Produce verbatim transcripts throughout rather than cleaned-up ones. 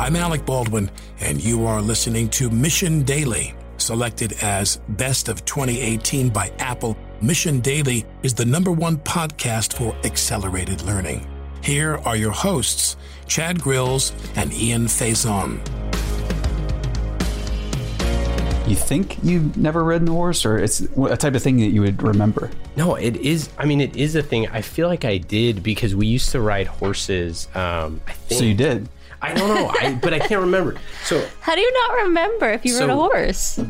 I'm Alec Baldwin, and you are listening to Mission Daily. Selected as Best of twenty eighteen by Apple, Mission Daily is the number one podcast for accelerated learning. Here are your hosts, Chad Grills and Ian Faison. You think you've never ridden a horse, or it's a type of thing that you would remember? No, it is. I mean, it is a thing. I feel like I did because we used to ride horses. Um, I think. So you did? I don't know, I, but I can't remember. So how do you not remember if you so, rode a horse?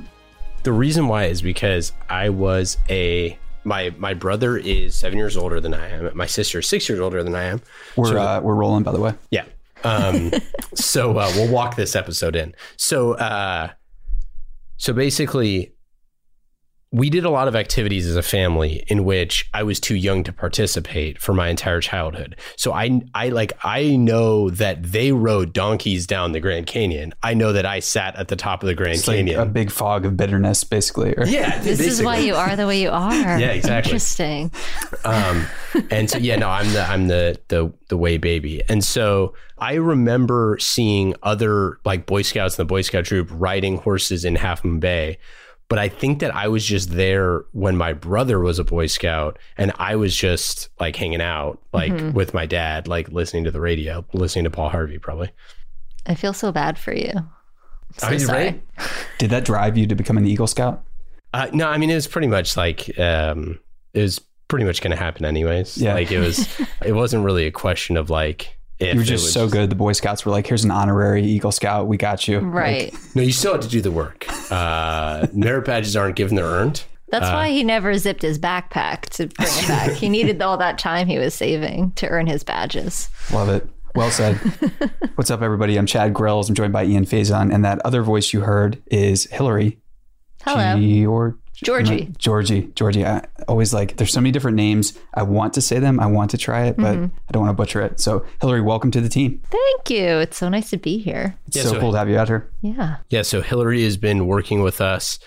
The reason why is because I was a my my brother is seven years older than I am. My sister is six years older than I am. We're so, uh, we're rolling, by the way. Yeah. Um, so uh, we'll walk this episode in. So. Uh, So basically, we did a lot of activities as a family in which I was too young to participate for my entire childhood. So I, I like, I know that they rode donkeys down the Grand Canyon. I know that I sat at the top of the Grand it's Canyon. Like a big fog of bitterness, basically. Or- yeah, this basically. Is why you are the way you are. Yeah, exactly. Interesting. Um, and so yeah, no, I'm the I'm the the the way baby, and so. I remember seeing other like Boy Scouts in the Boy Scout troop riding horses in Half Moon Bay. But I think that I was just there when my brother was a Boy Scout and I was just like hanging out, like mm-hmm. with my dad, like listening to the radio, listening to Paul Harvey, probably. I feel so bad for you. So I mean, sorry. Right? Did that drive you to become an Eagle Scout? Uh, no, I mean, it was pretty much like um, it was pretty much going to happen anyways. Yeah. Like it was it wasn't really a question of like. If you were just so good. The Boy Scouts were like, here's an honorary Eagle Scout. We got you. Right. Like, no, you still have to do the work. Uh, merit badges aren't given, they're earned. That's uh, why he never zipped his backpack to bring it back. He needed all that time he was saving to earn his badges. Love it. Well said. What's up, everybody? I'm Chad Grills. I'm joined by Ian Faison. And that other voice you heard is Hillary. Hello. G- or- Georgie. No, Georgie. Georgie. I always like, there's so many different names. I want to say them. I want to try it, but mm-hmm. I don't want to butcher it. So Hillary, welcome to the team. Thank you. It's so nice to be here. It's yeah, so, so cool to have you out here. Yeah. Yeah. So Hillary has been working with us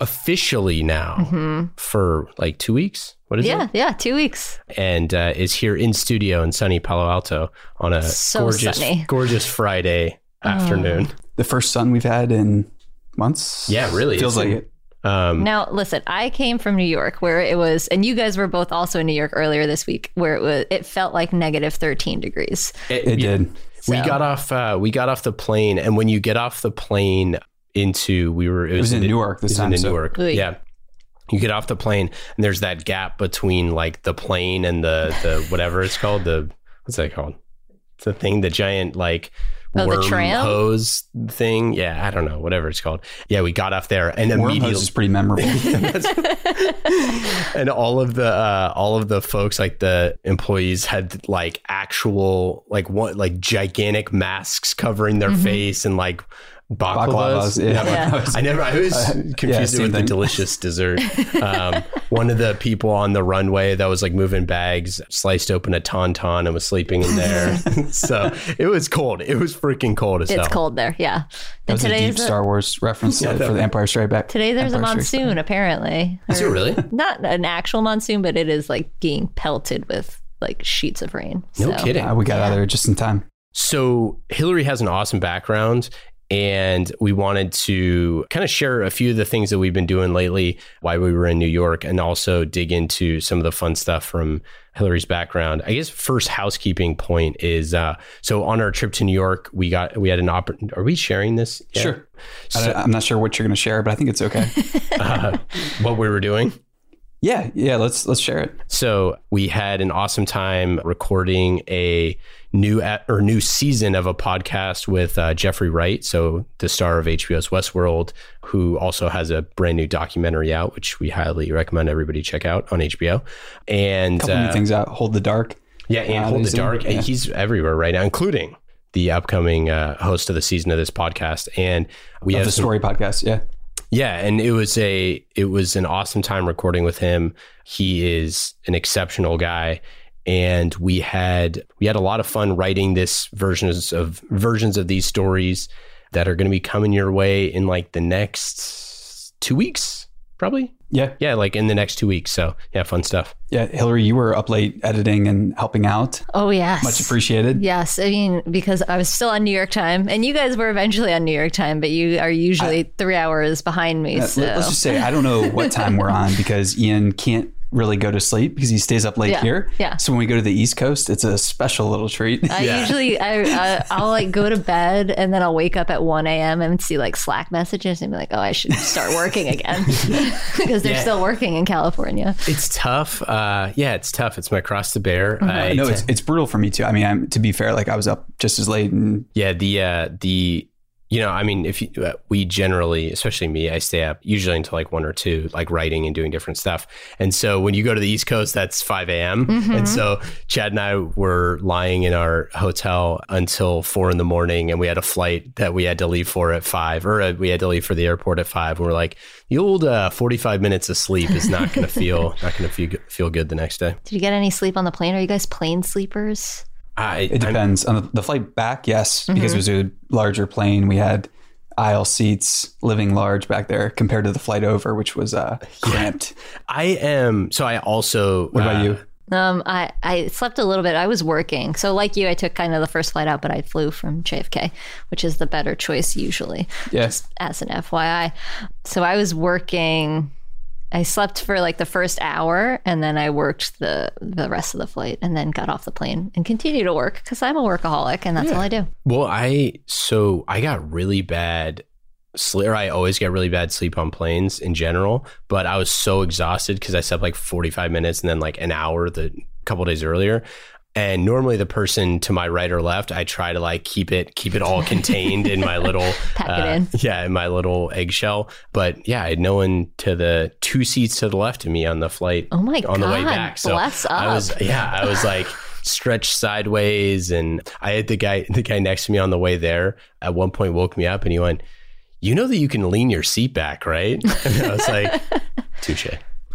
officially now mm-hmm. for like two weeks. What is yeah, it? Yeah. Yeah. Two weeks. And uh, is here in studio in sunny Palo Alto on a so gorgeous, sunny. gorgeous Friday oh. afternoon. The first sun we've had in months. Yeah, really. Feels like it. Um, now, listen, I came from New York where it was, and you guys were both also in New York earlier this week where it was, it felt like negative thirteen degrees. It, it yeah. did. So. We got off, uh, we got off the plane. And when you get off the plane into, we were, it was, it was in, in Newark this time. In Newark. Ooh. Yeah. You get off the plane and there's that gap between like the plane and the, the, whatever it's called, the, what's that called? It's the thing, the giant, like. Oh, worm the tram? Hose thing. Yeah, I don't know, whatever it's called. Yeah, we got off there and worm immediately hose is pretty memorable. And all of the uh, all of the folks, like the employees, had like actual like what like gigantic masks covering their mm-hmm. face and like baklavas. baklavas yeah. Yeah. I never. I was uh, confused yeah, with thing. The delicious dessert. Um, one of the people on the runway that was like moving bags sliced open a tauntaun and was sleeping in there. So it was cold. It was freaking cold as it's hell. It's cold there. Yeah. That was a deep a, Star Wars reference yeah, that, for the Empire Strikes Back. Today there's Empire a monsoon apparently. Is it really? Not an actual monsoon, but it is like being pelted with like sheets of rain. No so. Kidding. Uh, we got yeah. out of there just in time. So Hillary has an awesome background. And we wanted to kind of share a few of the things that we've been doing lately while we were in New York and also dig into some of the fun stuff from Hillary's background. I guess first housekeeping point is, uh, so on our trip to New York, we got, we had an opportunity. Are we sharing this? Yeah. Sure. So, I'm not sure what you're going to share, but I think it's okay. uh, what we were doing. Yeah. Yeah. Let's, let's share it. So we had an awesome time recording a new at, or new season of a podcast with uh, Jeffrey Wright, so the star of H B O's Westworld, who also has a brand new documentary out, which we highly recommend everybody check out on H B O. And a couple uh, new things out, Hold the Dark. Yeah, and uh, Hold the Dark. In, yeah. He's everywhere right now, including the upcoming uh, host of the season of this podcast, and we of have the some, Story podcast. Yeah, yeah, and it was a it was an awesome time recording with him. He is an exceptional guy. And we had we had a lot of fun writing this versions of versions of these stories that are going to be coming your way in like the next two weeks, probably. Yeah. Yeah. Like in the next two weeks. So yeah, fun stuff. Yeah. Hillary, you were up late editing and helping out. Oh, yes. Much appreciated. Yes. I mean, because I was still on New York time and you guys were eventually on New York time, but you are usually I, three hours behind me. Uh, so let's just say, I don't know what time we're on because Ian can't really go to sleep because he stays up late yeah, here. Yeah. So when we go to the East Coast, it's a special little treat. I yeah. usually, I, I, I'll like go to bed and then I'll wake up at one a.m. and see like Slack messages and be like, oh, I should start working again because they're yeah. still working in California. It's tough. Uh, yeah, it's tough. It's my cross to bear. Mm-hmm. I, no, it's, it's brutal for me too. I mean, I'm, to be fair, like I was up just as late. And yeah, the, uh, the, you know, I mean, if you, uh, we generally, especially me, I stay up usually until like one or two, like writing and doing different stuff. And so when you go to the East Coast, that's five a.m. Mm-hmm. And so Chad and I were lying in our hotel until four in the morning. And we had a flight that we had to leave for at five or uh, we had to leave for the airport at five. And we're like, the old uh, forty-five minutes of sleep is not going to feel not going to feel, feel good the next day. Did you get any sleep on the plane? Are you guys plane sleepers? I, it depends. I'm, on the, the flight back, yes, mm-hmm. because it was a larger plane. We had aisle seats, living large back there compared to the flight over, which was uh, cramped. Yeah. I am. So I also. What uh, about you? Um, I, I slept a little bit. I was working. So like you, I took kind of the first flight out, but I flew from J F K, which is the better choice usually. Yes. Yeah. As an F Y I. So I was working. I slept for like the first hour and then I worked the, the rest of the flight and then got off the plane and continued to work because I'm a workaholic and that's yeah. all I do. Well, I, so I got really bad sleep, or I always get really bad sleep on planes in general, but I was so exhausted because I slept like forty-five minutes and then like an hour the couple days earlier. And normally the person to my right or left, I try to like keep it, keep it all contained in my little, Pack uh, it in. yeah, in my little eggshell. But yeah, I had no one to the two seats to the left of me on the flight. Oh my on God, the way back. So bless I up. was, yeah, I was like stretched sideways, and I had the guy, the guy next to me on the way there at one point woke me up and he went, "You know that you can lean your seat back, right?" And I was like, touche.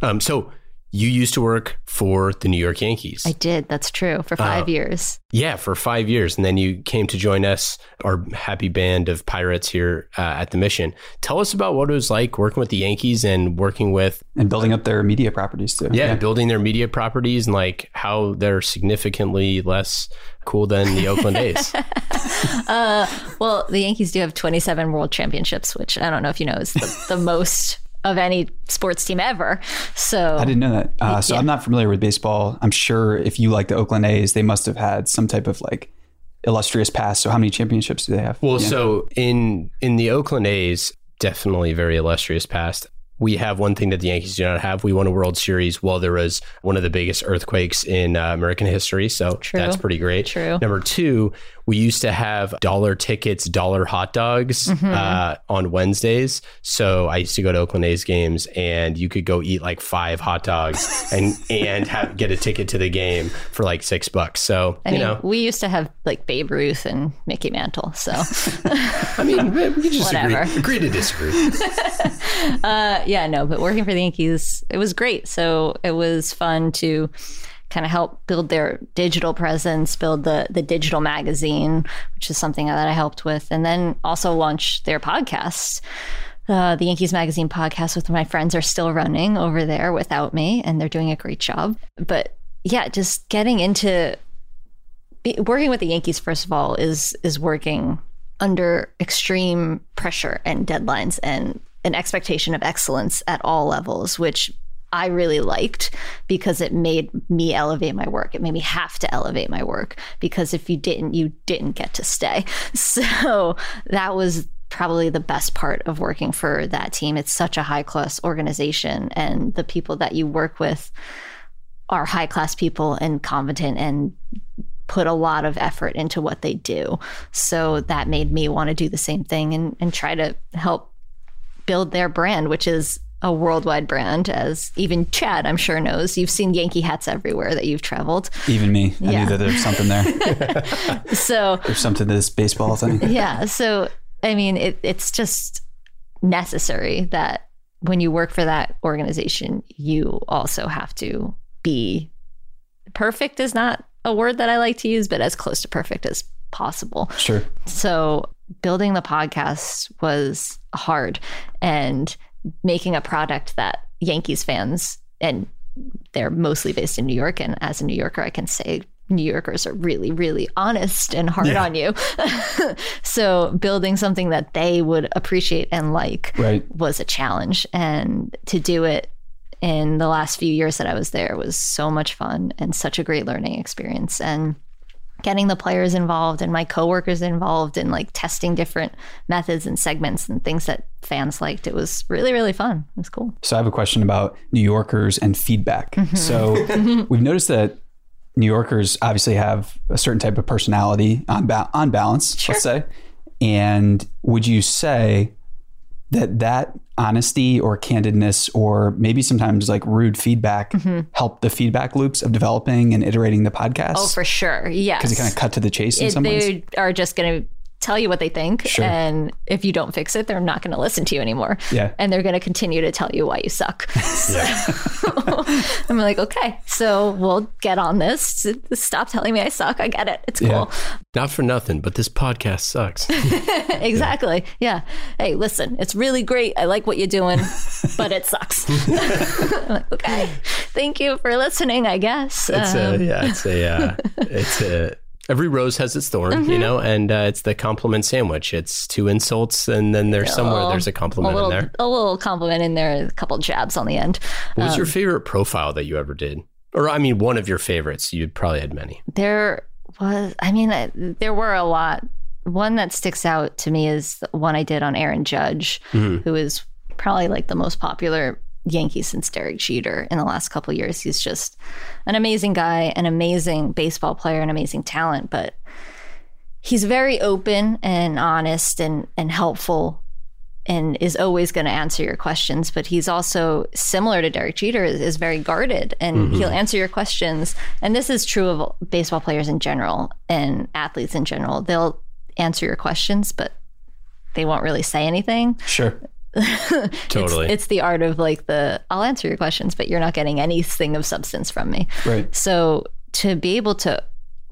Um, so. You used to work for the New York Yankees. I did. That's true. For five uh, years. Yeah, for five years. And then you came to join us, our happy band of pirates here uh, at the Mission. Tell us about what it was like working with the Yankees and working with... And building up their media properties too. Yeah, yeah. building their media properties and like how they're significantly less... cool than the Oakland A's. uh, well, the Yankees do have twenty-seven world championships, which I don't know if you know is the, the most... of any sports team ever. So I didn't know that. Uh, so yeah. I'm not familiar with baseball. I'm sure if you like the Oakland A's, they must have had some type of like illustrious past. So how many championships do they have? Well, yeah. so in in the Oakland A's, definitely very illustrious past. We have one thing that the Yankees do not have. We won a World Series while there was one of the biggest earthquakes in uh, American history. So True. that's pretty great. True. Number two, we used to have dollar tickets, dollar hot dogs mm-hmm. uh, on Wednesdays. So I used to go to Oakland A's games and you could go eat like five hot dogs and and have, get a ticket to the game for like six bucks. So, I you mean, know. We used to have like Babe Ruth and Mickey Mantle. So, I mean, we just Whatever. agree, agree to disagree. uh, Yeah, no, but working for the Yankees, it was great. So it was fun to kind of help build their digital presence, build the the digital magazine, which is something that I helped with, and then also launch their podcast. Uh, the Yankees Magazine podcast with my friends are still running over there without me, and they're doing a great job. But yeah, just getting into be, working with the Yankees, first of all, is is working under extreme pressure and deadlines and an expectation of excellence at all levels, which I really liked because it made me elevate my work. It made me have to elevate my work because if you didn't, you didn't get to stay. So that was probably the best part of working for that team. It's such a high-class organization and the people that you work with are high-class people and competent and put a lot of effort into what they do. So that made me want to do the same thing and, and try to help build their brand, which is a worldwide brand, as even Chad, I'm sure, knows. You've seen Yankee hats everywhere that you've traveled. Even me. I yeah. knew that there's something there. So there's something to this baseball thing. Yeah. So, I mean, it, it's just necessary that when you work for that organization, you also have to be perfect is not a word that I like to use, but as close to perfect as possible. Sure. So building the podcast was hard and making a product that Yankees fans, and they're mostly based in New York. And as a New Yorker, I can say New Yorkers are really, really honest and hard yeah. on you. So building something that they would appreciate and like right. was a challenge. And to do it in the last few years that I was there was so much fun and such a great learning experience. And getting the players involved and my coworkers involved and like testing different methods and segments and things that fans liked. It was really, really fun. It was cool. So I have a question about New Yorkers and feedback. Mm-hmm. So we've noticed that New Yorkers obviously have a certain type of personality on, ba- on balance, sure. let's say. And would you say that that honesty or candidness or maybe sometimes like rude feedback mm-hmm. help the feedback loops of developing and iterating the podcast? Oh, for sure. Yes. Because it kind of cut to the chase in it, some they ways. They are just going to tell you what they think. Sure. And if you don't fix it, they're not going to listen to you anymore. Yeah. And they're going to continue to tell you why you suck. So I'm like, okay, so we'll get on this. Stop telling me I suck. I get it. It's cool. Yeah. Not for nothing, but this podcast sucks. Exactly. Yeah. yeah. Hey, listen, it's really great. I like what you're doing, but it sucks. I'm like, okay, thank you for listening, I guess. It's um, a, yeah, it's a, uh, it's a, Every rose has its thorn, mm-hmm. you know, and uh, it's the compliment sandwich. It's two insults, and then there's somewhere oh, there's a compliment a little, in there. A little compliment in there, a couple jabs on the end. What um, was your favorite profile that you ever did? Or, I mean, one of your favorites. You probably had many. There was, I mean, I, there were a lot. One that sticks out to me is the one I did on Aaron Judge, mm-hmm. who is probably like the most popular Yankee since Derek Jeter in the last couple of years. He's just an amazing guy, an amazing baseball player, an amazing talent, but he's very open and honest and, and helpful and is always going to answer your questions. But he's also, similar to Derek Jeter, is, is very guarded and mm-hmm. he'll answer your questions. And this is true of baseball players in general and athletes in general. They'll answer your questions, but they won't really say anything. Sure. Totally. It's, it's the art of like the, I'll answer your questions, but you're not getting anything of substance from me. Right. So to be able to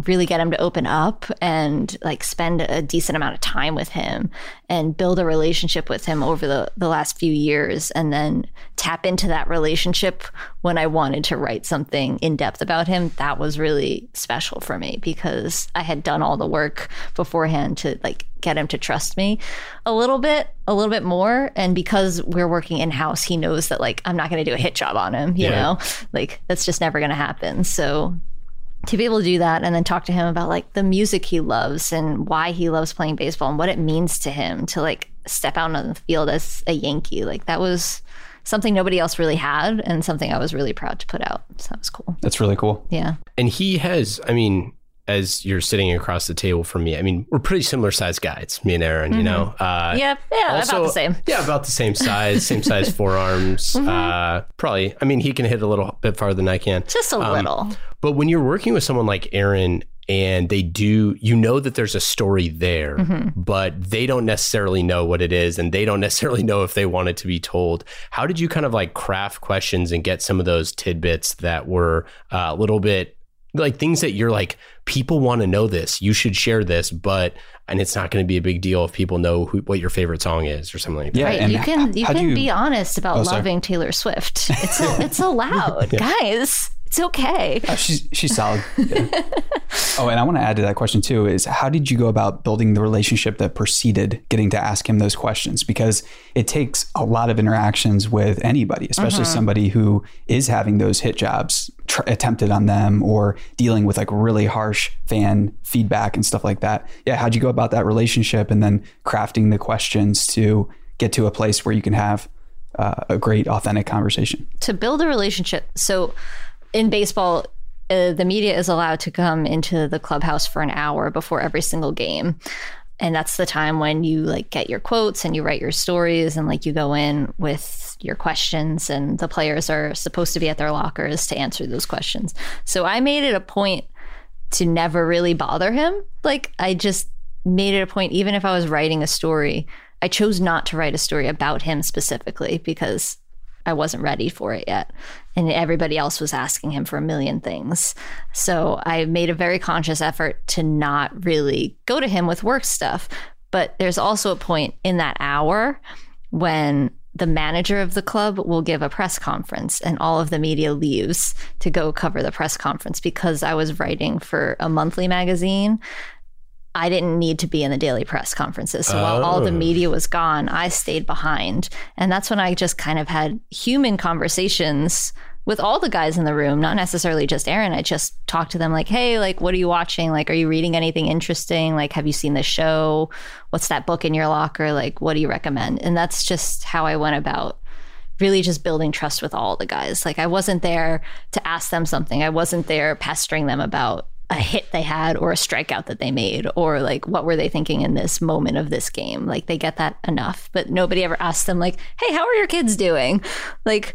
really get him to open up and like spend a decent amount of time with him and build a relationship with him over the, the last few years, and then tap into that relationship when I wanted to write something in depth about him, that was really special for me because I had done all the work beforehand to like get him to trust me a little bit, a little bit more. And because we're working in-house, he knows that like, I'm not going to do a hit job on him, you yeah. know, like that's just never going to happen. So to be able to do that and then talk to him about like the music he loves and why he loves playing baseball and what it means to him to like step out on the field as a Yankee, like that was something nobody else really had and something I was really proud to put out. So that was cool. That's really cool. Yeah. And he has, I mean, as you're sitting across the table from me, I mean, we're pretty similar size guys, me and Aaron, mm-hmm. you know? Uh, yeah, yeah, also, about the same. Yeah, about the same size, same size forearms. Mm-hmm. Uh, probably, I mean, he can hit a little bit farther than I can. Just a um, little. But when you're working with someone like Aaron and they do, you know that there's a story there, mm-hmm. but they don't necessarily know what it is and they don't necessarily know if they want it to be told. How did you kind of like craft questions and get some of those tidbits that were uh, a little bit, like things that you're like, people want to know this, you should share this, but, and it's not going to be a big deal if people know who, what your favorite song is or something like that. Yeah, right. You can, you can you, be honest about oh, loving Taylor Swift. It's, a, it's allowed, yeah. guys. It's okay. Oh, she's, she's solid. Yeah. Oh, and I want to add to that question too, is how did you go about building the relationship that preceded getting to ask him those questions? Because it takes a lot of interactions with anybody, especially mm-hmm. somebody who is having those hit jobs tr- attempted on them or dealing with like really harsh fan feedback and stuff like that. Yeah. How'd you go about that relationship and then crafting the questions to get to a place where you can have uh, a great, authentic conversation? To build a relationship. So in baseball, uh, the media is allowed to come into the clubhouse for an hour before every single game. And that's the time when you like get your quotes and you write your stories and like you go in with your questions, and the players are supposed to be at their lockers to answer those questions. So I made it a point to never really bother him. Like I just made it a point, even if I was writing a story, I chose not to write a story about him specifically because I wasn't ready for it yet. And everybody else was asking him for a million things. So I made a very conscious effort to not really go to him with work stuff. But there's also a point in that hour when the manager of the club will give a press conference and all of the media leaves to go cover the press conference. Because I was writing for a monthly magazine, I didn't need to be in the daily press conferences. So oh. while all the media was gone, I stayed behind. And that's when I just kind of had human conversations with all the guys in the room, not necessarily just Aaron. I just talked to them like, hey, like, what are you watching? Like, are you reading anything interesting? Like, have you seen this show? What's that book in your locker? Like, what do you recommend? And that's just how I went about really just building trust with all the guys. Like, I wasn't there to ask them something. I wasn't there pestering them about a hit they had or a strikeout that they made or like, what were they thinking in this moment of this game? Like, they get that enough, but nobody ever asked them like, hey, how are your kids doing? Like,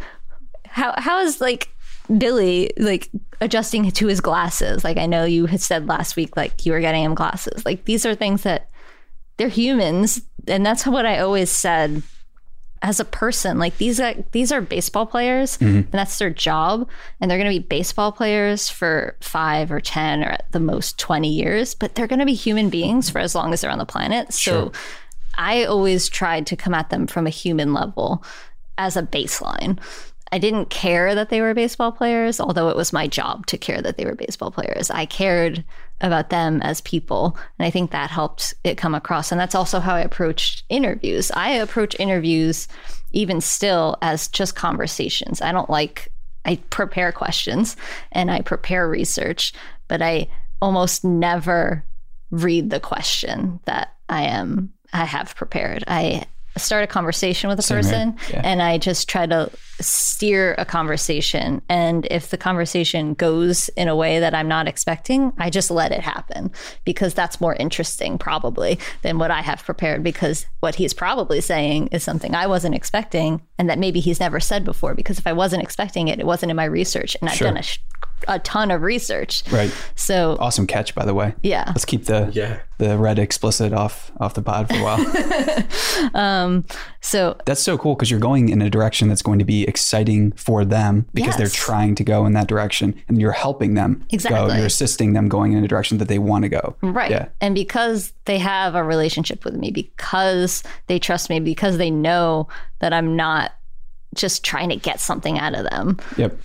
How how is like Billy like adjusting to his glasses? Like, I know you had said last week like you were getting him glasses. Like, these are things that they're humans, and that's what I always said as a person. Like, these are, these are baseball players, mm-hmm. and that's their job, and they're going to be baseball players for five or ten or at the most twenty years, but they're going to be human beings for as long as they're on the planet. So sure. I always tried to come at them from a human level as a baseline. I didn't care that they were baseball players, although it was my job to care that they were baseball players. I cared about them as people, and I think that helped it come across. And that's also how I approached interviews. I approach interviews even still as just conversations. I don't like, I prepare questions and I prepare research, but I almost never read the question that I am, I have prepared. I start a conversation with a Same person yeah. and I just try to steer a conversation. And if the conversation goes in a way that I'm not expecting, I just let it happen, because that's more interesting probably than what I have prepared, because what he's probably saying is something I wasn't expecting and that maybe he's never said before, because if I wasn't expecting it, it wasn't in my research, and I've sure. done a, a ton of research. Right. So awesome catch, by the way. Yeah. Let's keep the yeah. the red explicit off off the pod for a while. um, so that's so cool, because you're going in a direction that's going to be exciting for them, because yes. they're trying to go in that direction, and you're helping them exactly. go. You're assisting them going in a direction that they want to go. Right. Yeah. And because they have a relationship with me, because they trust me, because they know that I'm not just trying to get something out of them. Yep.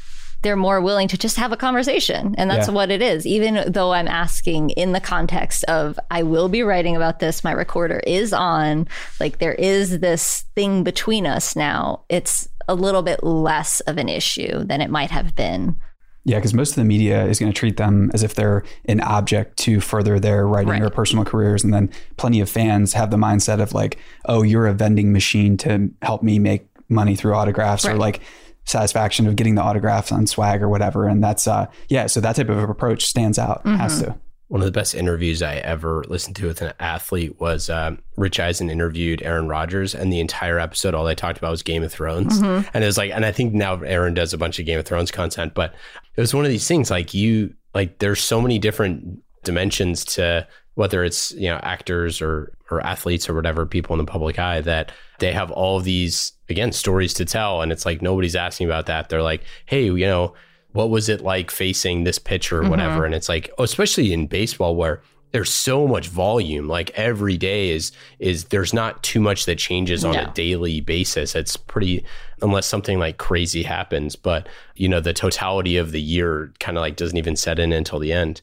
They're more willing to just have a conversation. And that's yeah. what it is. Even though I'm asking in the context of, I will be writing about this, my recorder is on, like, there is this thing between us now. It's a little bit less of an issue than it might have been. Yeah, because most of the media is going to treat them as if they're an object to further their writing right. or personal careers. And then plenty of fans have the mindset of like, oh, you're a vending machine to help me make money through autographs right. or like satisfaction of getting the autographs on swag or whatever. And that's, uh, yeah, so that type of approach stands out. Mm-hmm. Has to. One of the best interviews I ever listened to with an athlete was um, Rich Eisen interviewed Aaron Rodgers, and the entire episode, all they talked about was Game of Thrones. Mm-hmm. And it was like, and I think now Aaron does a bunch of Game of Thrones content, but it was one of these things like you, like there's so many different dimensions to whether it's, you know, actors or, or athletes or whatever, people in the public eye, that they have all these, again, stories to tell. And it's like, nobody's asking about that. They're like, hey, you know, what was it like facing this pitch or whatever? Mm-hmm. And it's like, oh, especially in baseball where there's so much volume, like every day is, is there's not too much that changes on no. a daily basis. It's pretty, unless something like crazy happens, but you know, the totality of the year kind of like doesn't even set in until the end.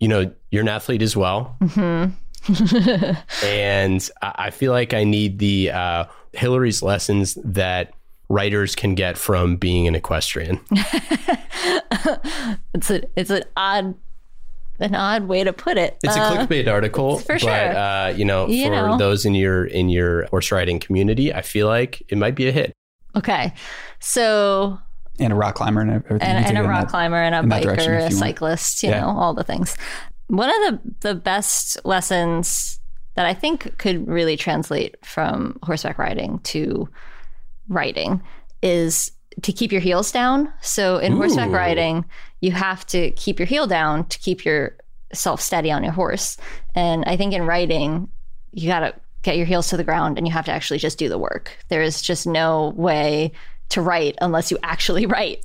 You know, you're an athlete as well. Mm-hmm. And I feel like I need the uh, Hillary's lessons that writers can get from being an equestrian. it's a, it's an odd, an odd way to put it. It's uh, a clickbait article, for but sure. uh, you know, you for know. those in your in your horse riding community, I feel like it might be a hit. Okay, so and a rock climber and everything, and, and a rock that, climber and a biker, a cyclist, you yeah. know, all the things. One of the the best lessons that I think could really translate from horseback riding to writing is to keep your heels down. So in Ooh. horseback riding, you have to keep your heel down to keep yourself steady on your horse. And I think in writing, you got to get your heels to the ground and you have to actually just do the work. There is just no way to write unless you actually write.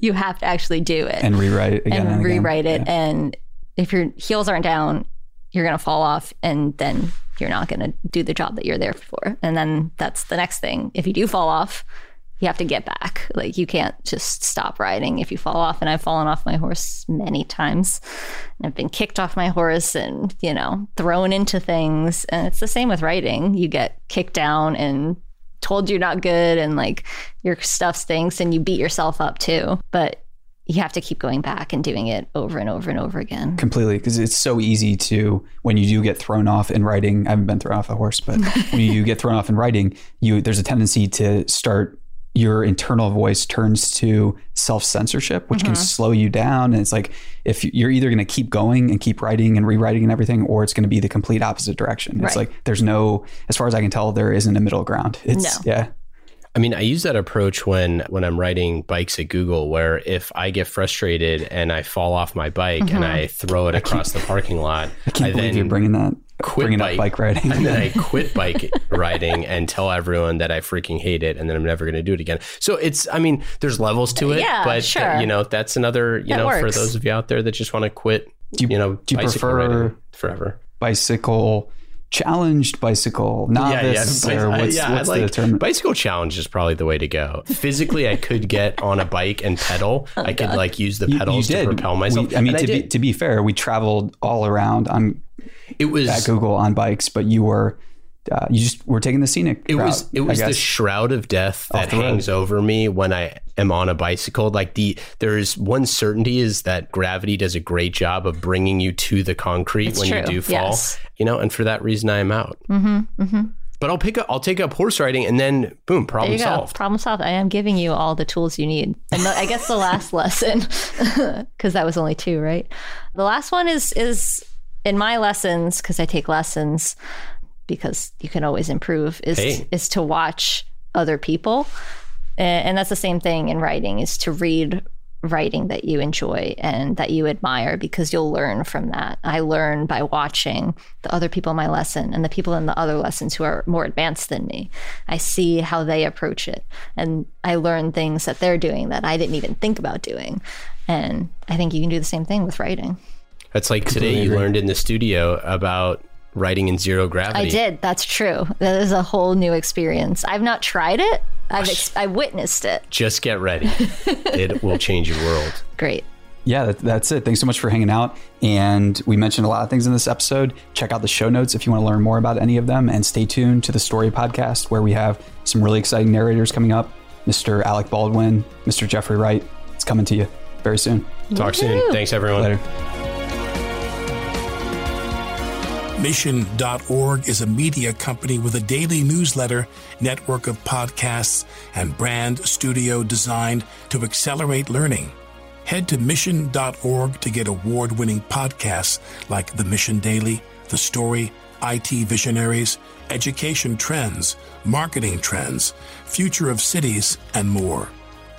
You have to actually do it. And rewrite it again. And, and rewrite again. it. Yeah. And if your heels aren't down, you're going to fall off and then you're not going to do the job that you're there for. And then that's the next thing. If you do fall off, you have to get back. Like, you can't just stop riding if you fall off. And I've fallen off my horse many times. And I've been kicked off my horse and, you know, thrown into things. And it's the same with writing. You get kicked down and told you're not good and like your stuff stinks and you beat yourself up too. But you have to keep going back and doing it over and over and over again. Completely. Because it's so easy to, when you do get thrown off in writing, I haven't been thrown off a horse, but when you get thrown off in writing, you there's a tendency to start, your internal voice turns to self-censorship, which mm-hmm. can slow you down. And it's like, if you're either going to keep going and keep writing and rewriting and everything, or it's going to be the complete opposite direction. Right. It's like, there's no, as far as I can tell, there isn't a middle ground. It's, no. yeah. I mean, I use that approach when, when I'm riding bikes at Google, where if I get frustrated and I fall off my bike mm-hmm. and I throw it across the parking lot, I can't I believe then, you're bringing that. Quit bringing bike, up bike riding. And then I quit bike riding and tell everyone that I freaking hate it and then I'm never going to do it again. So it's, I mean, there's levels to it, yeah, but sure. th- you know, that's another, you that know, works. For those of you out there that just want to quit, do you, you know, do you prefer forever? Bicycle challenged, bicycle novice, yeah, yeah. Or what's, yeah, what's like, the term? Bicycle challenge is probably the way to go. Physically, I could get on a bike and pedal. Oh, I God. could like use the you, pedals you to propel myself. We, I mean, and to I be, to be fair, we traveled all around on It was at Google on bikes, but you were uh, you just were taking the scenic. It route, was it was the shroud of death that hangs road. over me when I am on a bicycle. Like the there is one certainty is that gravity does a great job of bringing you to the concrete it's when true. you do fall. Yes. You know, and for that reason, I am out. Mm-hmm, mm-hmm. But I'll pick up. I'll take up horse riding, and then boom, problem there you solved. Go. Problem solved. I am giving you all the tools you need. And the, I guess the last lesson, because that was only two, right? The last one is is. In my lessons, because I take lessons, because you can always improve, is hey. t- is to watch other people. And, and that's the same thing in writing, is to read writing that you enjoy and that you admire, because you'll learn from that. I learn by watching the other people in my lesson and the people in the other lessons who are more advanced than me. I see how they approach it. And I learn things that they're doing that I didn't even think about doing. And I think you can do the same thing with writing. That's like Completely today you agree. learned in the studio about writing in zero gravity. I did. That's true. That is a whole new experience. I've not tried it. I've ex- I witnessed it. Just get ready. It will change your world. Great. Yeah, that, that's it. Thanks so much for hanging out. And we mentioned a lot of things in this episode. Check out the show notes if you want to learn more about any of them. And stay tuned to the Story podcast, where we have some really exciting narrators coming up. Mister Alec Baldwin, Mister Jeffrey Wright. It's coming to you very soon. Talk Woo-hoo. soon. Thanks, everyone. Later. Mission dot org is a media company with a daily newsletter, network of podcasts, and brand studio designed to accelerate learning. Head to Mission dot org to get award-winning podcasts like The Mission Daily, The Story, I T Visionaries, Education Trends, Marketing Trends, Future of Cities, and more.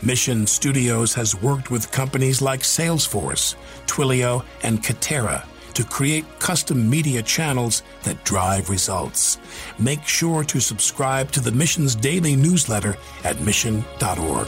Mission Studios has worked with companies like Salesforce, Twilio, and Katerra to create custom media channels that drive results. Make sure to subscribe to the Mission's daily newsletter at mission dot org.